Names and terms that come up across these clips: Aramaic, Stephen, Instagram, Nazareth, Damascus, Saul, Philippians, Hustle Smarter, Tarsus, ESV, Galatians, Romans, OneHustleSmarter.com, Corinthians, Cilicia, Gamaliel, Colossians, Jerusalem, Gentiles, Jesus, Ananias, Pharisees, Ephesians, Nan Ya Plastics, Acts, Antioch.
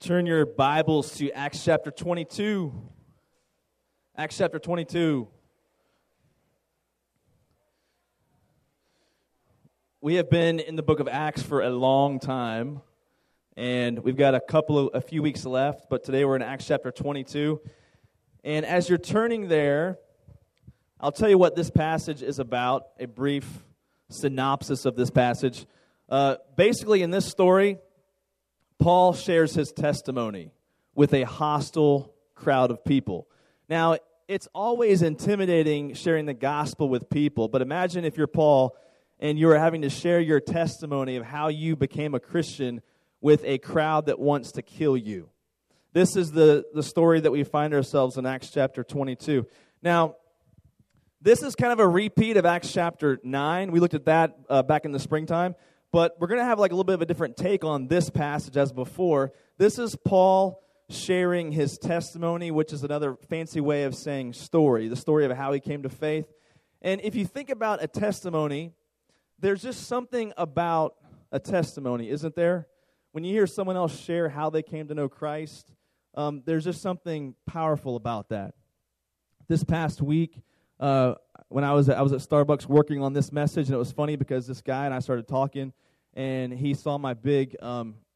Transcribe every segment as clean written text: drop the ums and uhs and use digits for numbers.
Turn your Bibles to Acts chapter 22. Acts chapter 22. We have been in the book of Acts for a long time, and we've got a few weeks left, but today we're in Acts chapter 22. And as you're turning there, I'll tell you what this passage is about, a brief synopsis of this passage. Basically, in this story, Paul shares his testimony with a hostile crowd of people. Now, it's always intimidating sharing the gospel with people, but imagine if you're Paul and you're having to share your testimony of how you became a Christian with a crowd that wants to kill you. This is the story that we find ourselves in Acts chapter 22. Now, this is kind of a repeat of Acts chapter 9. We looked at that back in the springtime. But we're going to have like a little bit of a different take on this passage as before. This is Paul sharing his testimony, which is another fancy way of saying story, the story of how he came to faith. And if you think about a testimony, there's just something about a testimony, isn't there? When you hear someone else share how they came to know Christ, there's just something powerful about that. This past week, when I was at Starbucks working on this message, and it was funny because this guy and I started talking, and he saw my big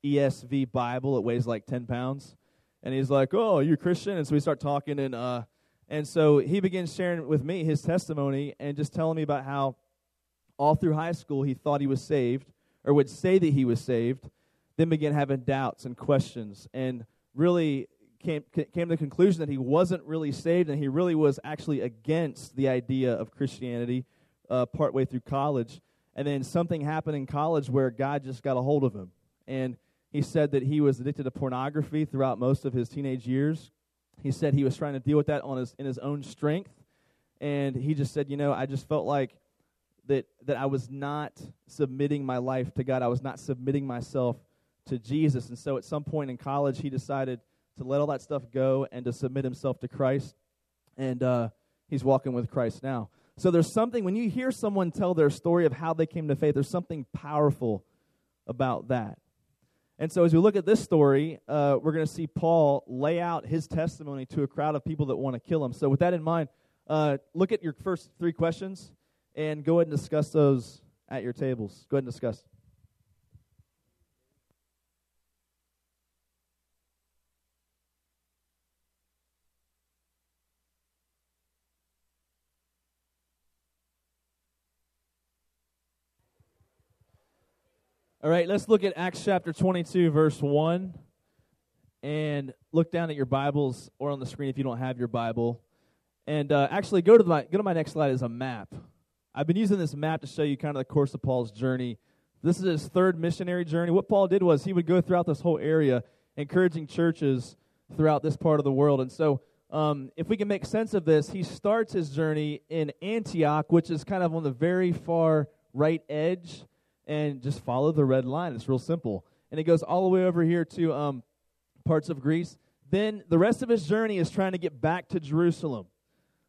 ESV Bible. It weighs like 10 pounds, and he's like, "Oh, you're Christian?" And so we start talking, and so he begins sharing with me his testimony and just telling me about how all through high school he thought he was saved, or would say that he was saved, then began having doubts and questions, and really came to the conclusion that he wasn't really saved, and he really was actually against the idea of Christianity partway through college. And then something happened in college where God just got a hold of him. And he said that he was addicted to pornography throughout most of his teenage years. He said he was trying to deal with that in his own strength. And he just said, I just felt like that I was not submitting my life to God. I was not submitting myself to Jesus. And so at some point in college, he decided to let all that stuff go and to submit himself to Christ, and he's walking with Christ now. So there's something, when you hear someone tell their story of how they came to faith, there's something powerful about that. And so as we look at this story, we're going to see Paul lay out his testimony to a crowd of people that want to kill him. So with that in mind, look at your first three questions, and go ahead and discuss those at your tables. Go ahead and discuss. All right, let's look at Acts chapter 22, verse 1, and look down at your Bibles or on the screen if you don't have your Bible. And actually, go to my next slide as a map. I've been using this map to show you kind of the course of Paul's journey. This is his third missionary journey. What Paul did was he would go throughout this whole area, encouraging churches throughout this part of the world. And so if we can make sense of this, he starts his journey in Antioch, which is kind of on the very far right edge. And just follow the red line. It's real simple. And it goes all the way over here to parts of Greece. Then the rest of his journey is trying to get back to Jerusalem.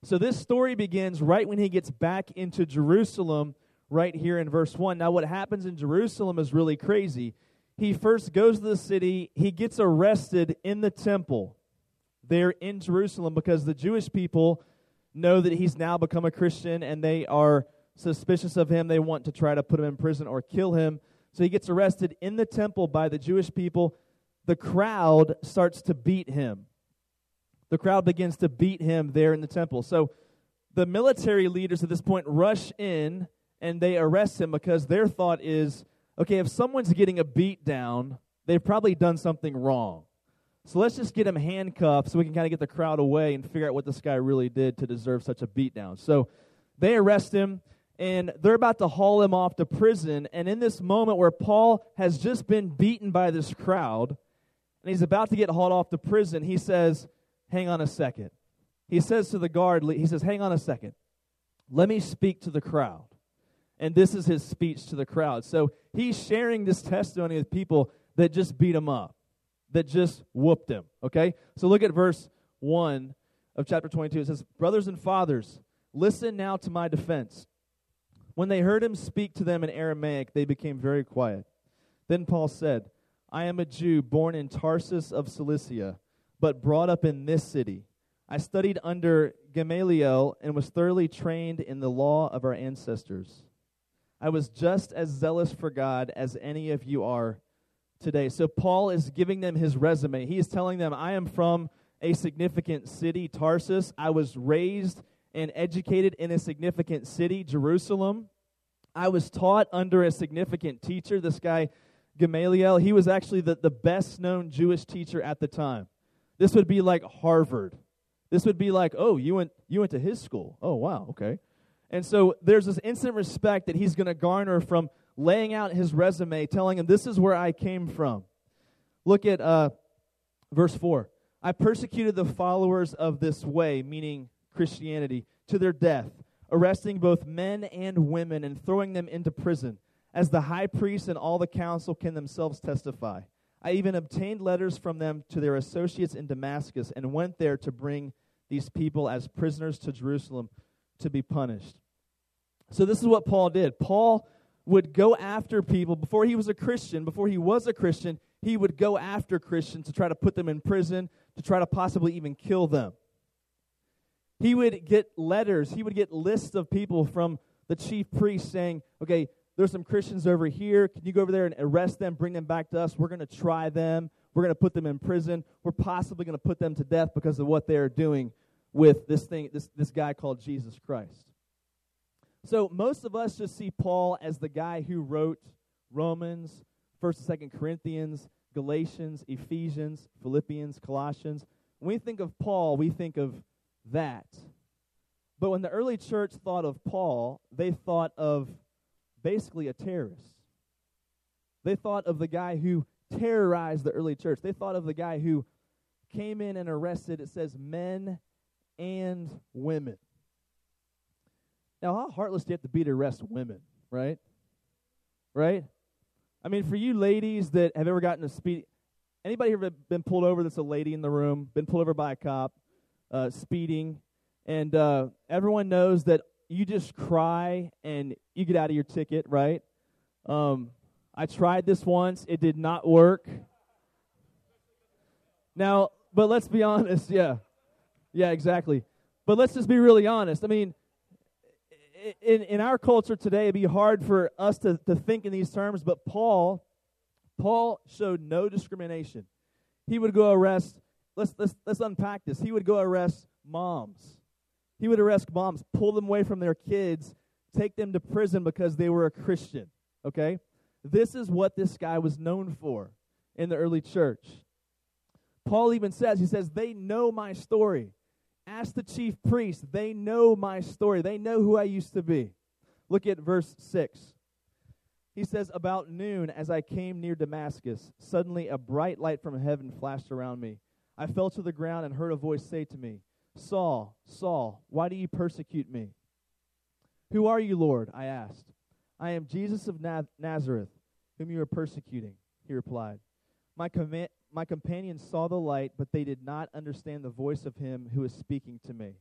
So this story begins right when he gets back into Jerusalem, right here in verse 1. Now what happens in Jerusalem is really crazy. He first goes to the city. He gets arrested in the temple there in Jerusalem because the Jewish people know that he's now become a Christian, and they are suspicious of him. They want to try to put him in prison or kill him. So he gets arrested in the temple by the Jewish people. The crowd starts to beat him. The crowd begins to beat him there in the temple. So the military leaders at this point rush in and they arrest him because their thought is, okay, if someone's getting a beat down, they've probably done something wrong. So let's just get him handcuffed so we can kind of get the crowd away and figure out what this guy really did to deserve such a beat down. So they arrest him. And they're about to haul him off to prison. And in this moment where Paul has just been beaten by this crowd, and he's about to get hauled off to prison, he says, hang on a second. He says to the guard, he says, hang on a second. Let me speak to the crowd. And this is his speech to the crowd. So he's sharing this testimony with people that just beat him up, that just whooped him, okay? So look at verse 1 of chapter 22. It says, brothers and fathers, listen now to my defense. When they heard him speak to them in Aramaic, they became very quiet. Then Paul said, I am a Jew born in Tarsus of Cilicia, but brought up in this city. I studied under Gamaliel and was thoroughly trained in the law of our ancestors. I was just as zealous for God as any of you are today. So Paul is giving them his resume. He is telling them, I am from a significant city, Tarsus. I was raised and educated in a significant city, Jerusalem. I was taught under a significant teacher, this guy Gamaliel. He was actually the best known Jewish teacher at the time. This would be like Harvard. This would be like, oh, you went to his school. Oh, wow, okay. And so there's this instant respect that he's going to garner from laying out his resume, telling him, this is where I came from. Look at verse 4. I persecuted the followers of this way, meaning Christianity, to their death, arresting both men and women and throwing them into prison, as the high priest and all the council can themselves testify. I even obtained letters from them to their associates in Damascus and went there to bring these people as prisoners to Jerusalem to be punished. So this is what Paul did. Paul would go after people. Before he was a Christian, he would go after Christians to try to put them in prison, to try to possibly even kill them. He would get letters. He would get lists of people from the chief priest saying, okay, there's some Christians over here. Can you go over there and arrest them, bring them back to us? We're going to try them. We're going to put them in prison. We're possibly going to put them to death because of what they're doing with this thing, this guy called Jesus Christ. So most of us just see Paul as the guy who wrote Romans, 1st and 2nd Corinthians, Galatians, Ephesians, Philippians, Colossians. When we think of Paul, we think of that. But when the early church thought of Paul, they thought of basically a terrorist. They thought of the guy who terrorized the early church. They thought of the guy who came in and arrested, it says, men and women. Now, how heartless do you have to be to arrest women, right? Right? I mean, for you ladies that have ever gotten a speeding, anybody ever been pulled over that's a lady in the room, been pulled over by a cop, speeding, and everyone knows that you just cry and you get out of your ticket, right? I tried this once. It did not work. Now, but let's be honest, yeah. Yeah, exactly. But let's just be really honest. I mean, in our culture today, it'd be hard for us to think in these terms, but Paul showed no discrimination. He would go arrest, let's unpack this. He would go arrest moms. He would arrest moms, pull them away from their kids, take them to prison because they were a Christian, okay? This is what this guy was known for in the early church. Paul even says, he says, they know my story. Ask the chief priest. They know my story. They know who I used to be. Look at verse 6. He says, about noon, as I came near Damascus, suddenly a bright light from heaven flashed around me. I fell to the ground and heard a voice say to me, Saul, Saul, why do you persecute me? Who are you, Lord? I asked. I am Jesus of Nazareth, whom you are persecuting, he replied. My companions saw the light, but they did not understand the voice of him who is speaking to me.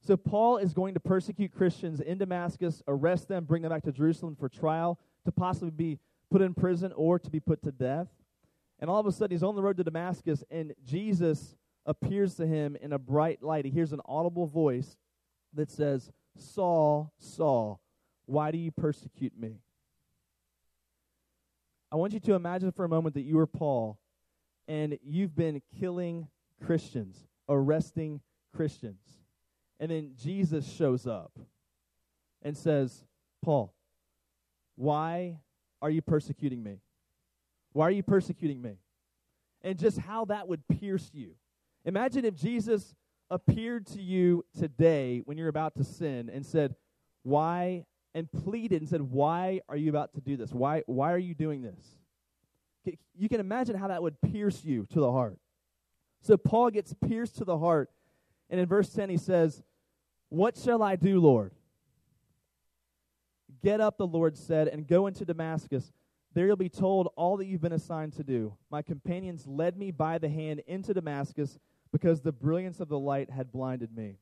So Paul is going to persecute Christians in Damascus, arrest them, bring them back to Jerusalem for trial, to possibly be put in prison or to be put to death. And all of a sudden, he's on the road to Damascus, and Jesus appears to him in a bright light. He hears an audible voice that says, Saul, Saul, why do you persecute me? I want you to imagine for a moment that you were Paul and you've been killing Christians, arresting Christians. And then Jesus shows up and says, Paul, why are you persecuting me? Why are you persecuting me? And just how that would pierce you. Imagine if Jesus appeared to you today when you're about to sin and said, why? And pleaded and said, why are you about to do this? Why are you doing this? You can imagine how that would pierce you to the heart. So Paul gets pierced to the heart, and in verse 10 he says, what shall I do, Lord? Get up, the Lord said, and go into Damascus. There you'll be told all that you've been assigned to do. My companions led me by the hand into Damascus because the brilliance of the light had blinded me.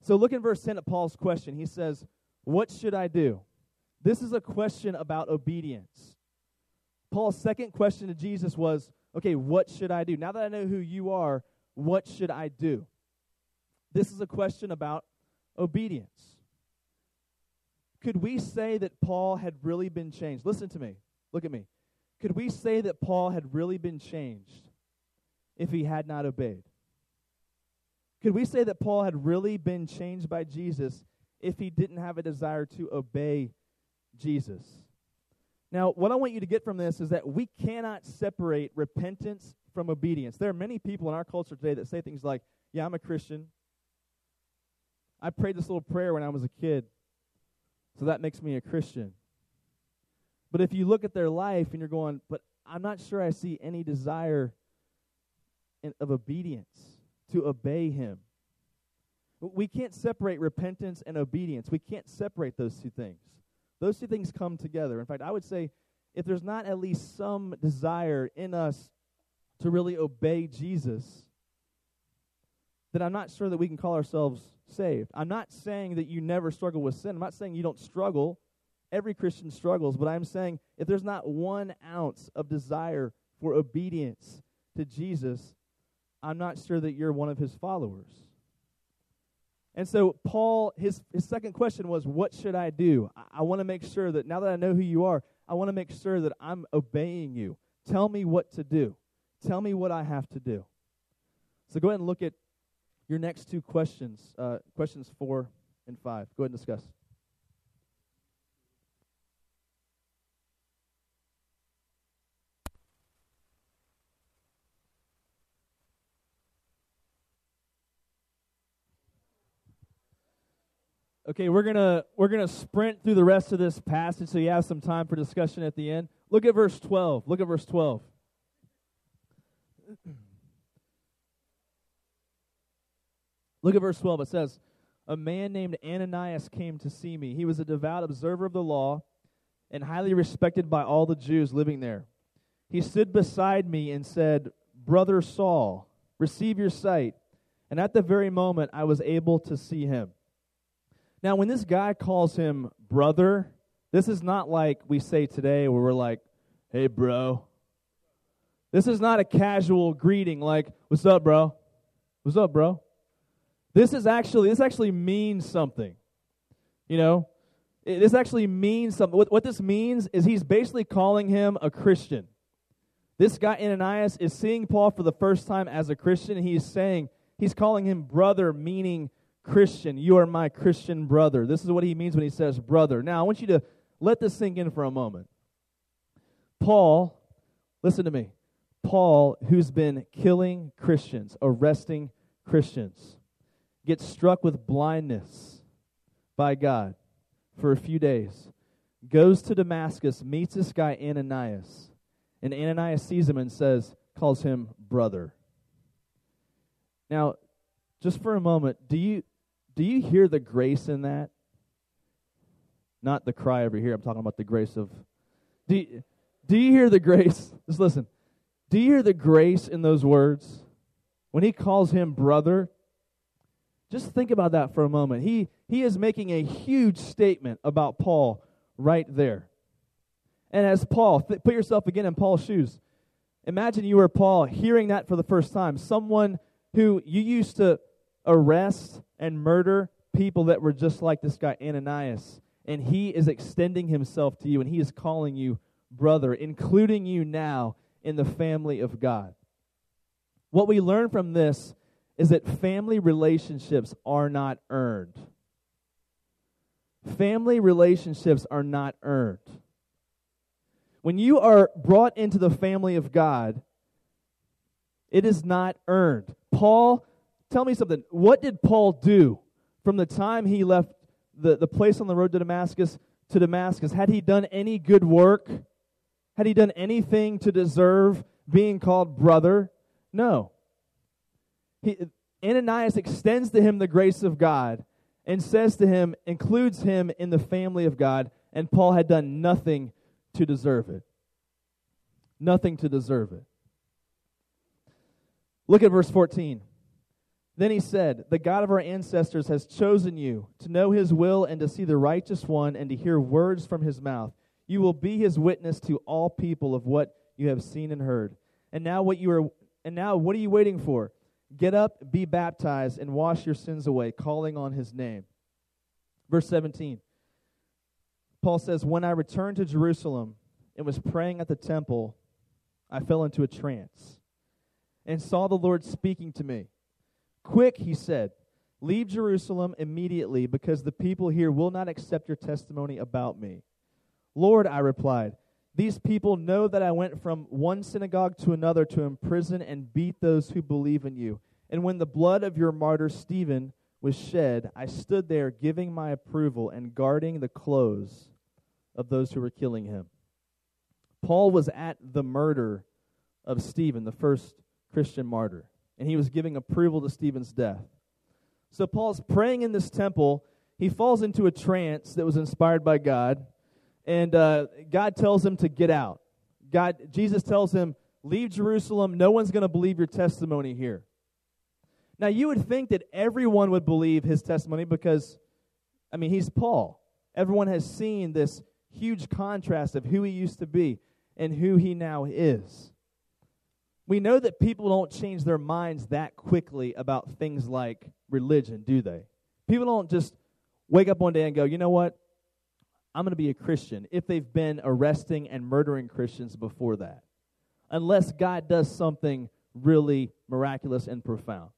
So look in verse 10 at Paul's question. He says, what should I do? This is a question about obedience. Paul's second question to Jesus was, okay, what should I do? Now that I know who you are, what should I do? This is a question about obedience. Could we say that Paul had really been changed? Listen to me. Look at me. Could we say that Paul had really been changed if he had not obeyed? Could we say that Paul had really been changed by Jesus if he didn't have a desire to obey Jesus? Now, what I want you to get from this is that we cannot separate repentance from obedience. There are many people in our culture today that say things like, yeah, I'm a Christian. I prayed this little prayer when I was a kid, so that makes me a Christian. But if you look at their life and you're going, but I'm not sure I see any desire of obedience, to obey him. We can't separate repentance and obedience. We can't separate those two things. Those two things come together. In fact, I would say if there's not at least some desire in us to really obey Jesus, then I'm not sure that we can call ourselves saved. I'm not saying that you never struggle with sin. I'm not saying you don't struggle. Every Christian struggles, but I'm saying if there's not 1 ounce of desire for obedience to Jesus, I'm not sure that you're one of his followers. And so Paul, his second question was, what should I do? I want to make sure that now that I know who you are, I want to make sure that I'm obeying you. Tell me what to do. Tell me what I have to do. So go ahead and look at your next two questions, questions 4 and 5. Go ahead and discuss. Okay, we're gonna sprint through the rest of this passage so you have some time for discussion at the end. Look at verse 12. Look at verse 12. Look at verse 12. It says, a man named Ananias came to see me. He was a devout observer of the law and highly respected by all the Jews living there. He stood beside me and said, Brother Saul, receive your sight. And at the very moment, I was able to see him. Now, when this guy calls him brother, this is not like we say today where we're like, hey, bro. This is not a casual greeting like, what's up, bro? What's up, bro? This actually means something, you know? This actually means something. What this means is he's basically calling him a Christian. This guy, Ananias, is seeing Paul for the first time as a Christian, and he's calling him brother, meaning Christian. You are my Christian brother. This is what he means when he says brother. Now, I want you to let this sink in for a moment. Paul, listen to me. Paul, who's been killing Christians, arresting Christians, gets struck with blindness by God for a few days, goes to Damascus, meets this guy Ananias, and Ananias sees him and calls him brother. Now, just for a moment, do you hear the grace in that? Not the cry over here. I'm talking about the grace of... Do you hear the grace? Just listen. Do you hear the grace in those words? When he calls him brother, just think about that for a moment. He is making a huge statement about Paul right there. And as Paul, put yourself again in Paul's shoes. Imagine you were Paul hearing that for the first time. Someone who you used to arrest and murder people that were just like this guy Ananias, and he is extending himself to you, and he is calling you brother, including you now in the family of God. What we learn from this is that family relationships are not earned. Family relationships are not earned. When you are brought into the family of God, it is not earned. Paul, tell me something. What did Paul do from the time he left the place on the road to Damascus? Had he done any good work? Had he done anything to deserve being called brother? No. Ananias extends to him the grace of God and says to him, includes him in the family of God, and Paul had done nothing to deserve it. Nothing to deserve it. Look at verse 14. Then he said, the God of our ancestors has chosen you to know his will and to see the righteous one and to hear words from his mouth. You will be his witness to all people of what you have seen and heard. And now what are you waiting for? Get up, be baptized, and wash your sins away, calling on his name. Verse 17. Paul says, when I returned to Jerusalem and was praying at the temple, I fell into a trance and saw the Lord speaking to me. Quick, he said, leave Jerusalem immediately, because the people here will not accept your testimony about me. Lord, I replied, these people know that I went from one synagogue to another to imprison and beat those who believe in you. And when the blood of your martyr Stephen was shed, I stood there giving my approval and guarding the clothes of those who were killing him. Paul was at the murder of Stephen, the first Christian martyr, and he was giving approval to Stephen's death. So Paul's praying in this temple. He falls into a trance that was inspired by God, and God tells him to get out. Jesus tells him, leave Jerusalem. No one's going to believe your testimony here. Now, you would think that everyone would believe his testimony because, I mean, he's Paul. Everyone has seen this huge contrast of who he used to be and who he now is. We know that people don't change their minds that quickly about things like religion, do they? People don't just wake up one day and go, you know what? I'm going to be a Christian, if they've been arresting and murdering Christians before that, unless God does something really miraculous and profound.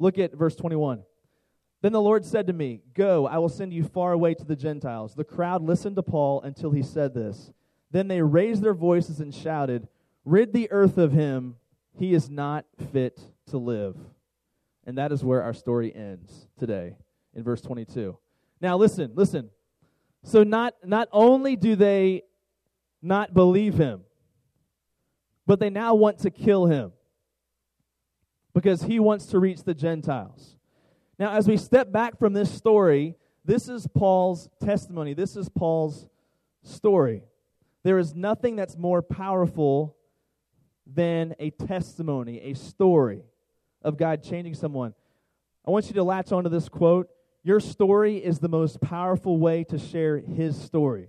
Look at verse 21. Then the Lord said to me, go, I will send you far away to the Gentiles. The crowd listened to Paul until he said this. Then they raised their voices and shouted, rid the earth of him. He is not fit to live. And that is where our story ends today in verse 22. Now listen. So not only do they not believe him, but they now want to kill him, because he wants to reach the Gentiles. Now, as we step back from this story, this is Paul's testimony. This is Paul's story. There is nothing that's more powerful than a testimony, a story of God changing someone. I want you to latch onto this quote. Your story is the most powerful way to share his story.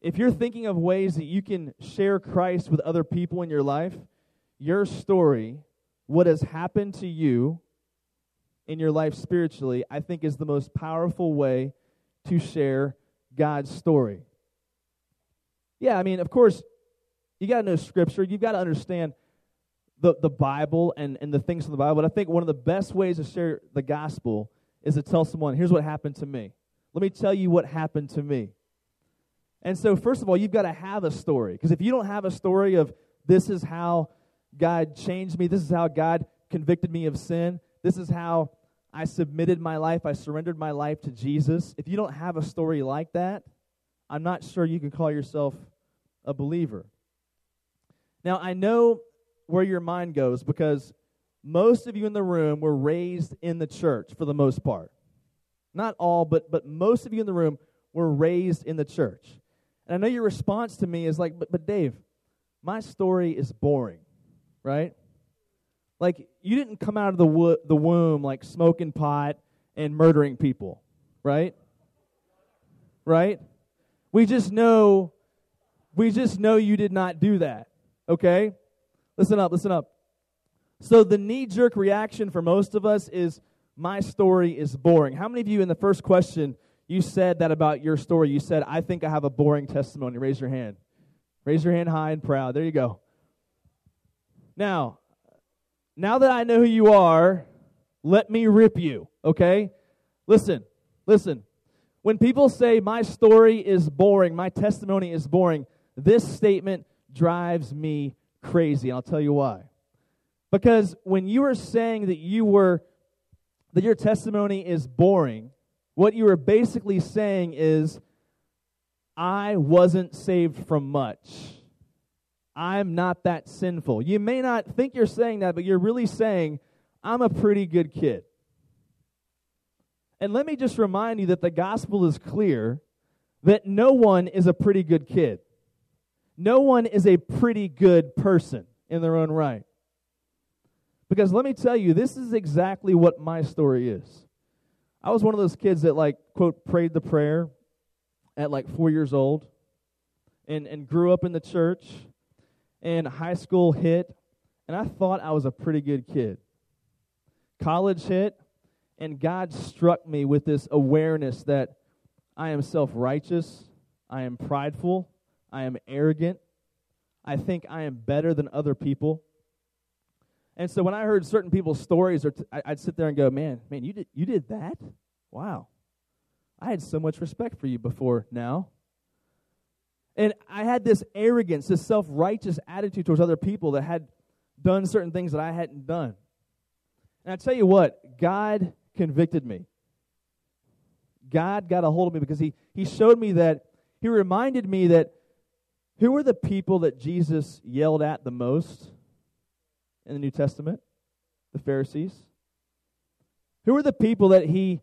If you're thinking of ways that you can share Christ with other people in your life, your story, what has happened to you in your life spiritually, I think is the most powerful way to share God's story. Yeah, I mean, of course, you got to know Scripture. You've got to understand the Bible and the things from the Bible. But I think one of the best ways to share the gospel is to tell someone, here's what happened to me. Let me tell you what happened to me. And so, first of all, you've got to have a story. Because if you don't have a story of this is how God changed me, this is how God convicted me of sin, this is how I submitted my life, I surrendered my life to Jesus, if you don't have a story like that, I'm not sure you can call yourself a believer. Now, I know where your mind goes, because most of you in the room were raised in the church for the most part. Not all, but most of you in the room were raised in the church. And I know your response to me is like, but Dave, my story is boring. Right? Like, you didn't come out of the womb like smoking pot and murdering people, right? Right? We just know you did not do that, okay? Listen up. So the knee-jerk reaction for most of us is, my story is boring. How many of you in the first question, you said that about your story? You said, I think I have a boring testimony. Raise your hand. Raise your hand high and proud. There you go. Now that I know who you are, let me rip you, okay? Listen. When people say, my story is boring, my testimony is boring, this statement drives me crazy, and I'll tell you why. Because when you are saying that your testimony is boring, what you are basically saying is, I wasn't saved from much. I'm not that sinful. You may not think you're saying that, but you're really saying, I'm a pretty good kid. And let me just remind you that the gospel is clear that no one is a pretty good kid. No one is a pretty good person in their own right. Because let me tell you, this is exactly what my story is. I was one of those kids that, like, quote, prayed the prayer at like 4 years old. and grew up in the church, and high school hit, and I thought I was a pretty good kid. College hit, and God struck me with this awareness that I am self-righteous, I am prideful, I am arrogant, I think I am better than other people. And so when I heard certain people's stories, or I'd sit there and go, man, you did that? Wow. I had so much respect for you before now. And I had this arrogance, this self-righteous attitude towards other people that had done certain things that I hadn't done. And I tell you what, God convicted me. God got a hold of me because he showed me that, he reminded me that who were the people that Jesus yelled at the most in the New Testament? The Pharisees. Who were the people that he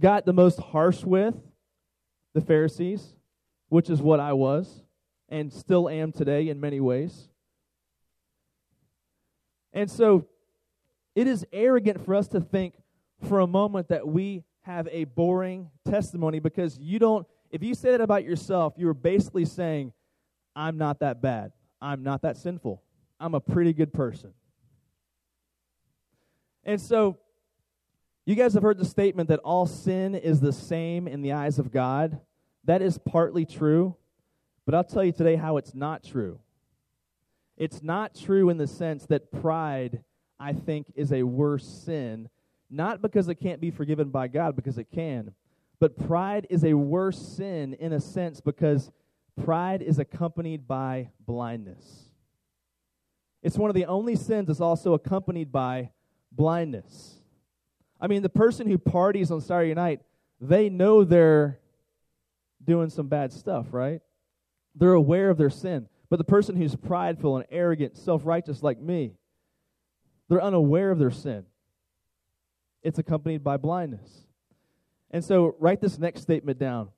got the most harsh with? The Pharisees, which is what I was and still am today in many ways. And so it is arrogant for us to think for a moment that we have a boring testimony, because you don't, if you say that about yourself, you're basically saying, I'm not that bad. I'm not that sinful. I'm a pretty good person. And so you guys have heard the statement that all sin is the same in the eyes of God. That is partly true, but I'll tell you today how it's not true. It's not true in the sense that pride, I think, is a worse sin, not because it can't be forgiven by God, because it can, but pride is a worse sin in a sense because pride is accompanied by blindness. It's one of the only sins that's also accompanied by blindness. I mean, the person who parties on Saturday night, they know they're doing some bad stuff, right? They're aware of their sin. But the person who's prideful and arrogant, self-righteous like me, they're unaware of their sin. It's accompanied by blindness. And so write this next statement down.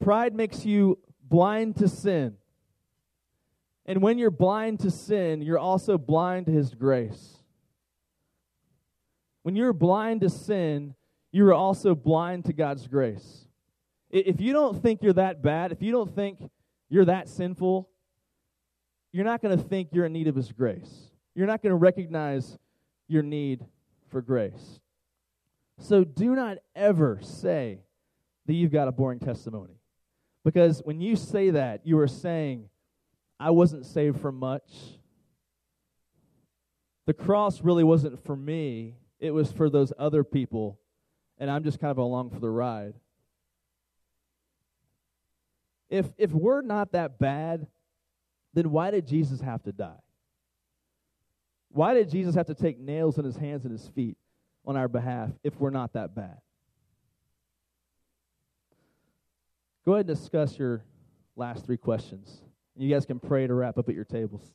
Pride makes you blind to sin. And when you're blind to sin, you're also blind to his grace. When you're blind to sin, you are also blind to God's grace. If you don't think you're that bad, if you don't think you're that sinful, you're not going to think you're in need of his grace. You're not going to recognize your need for grace. So do not ever say that you've got a boring testimony. Because when you say that, you are saying, I wasn't saved for much. The cross really wasn't for me. It was for those other people, and I'm just kind of along for the ride. If we're not that bad, then why did Jesus have to die? Why did Jesus have to take nails in his hands and his feet on our behalf if we're not that bad? Go ahead and discuss your last three questions. You guys can pray to wrap up at your tables.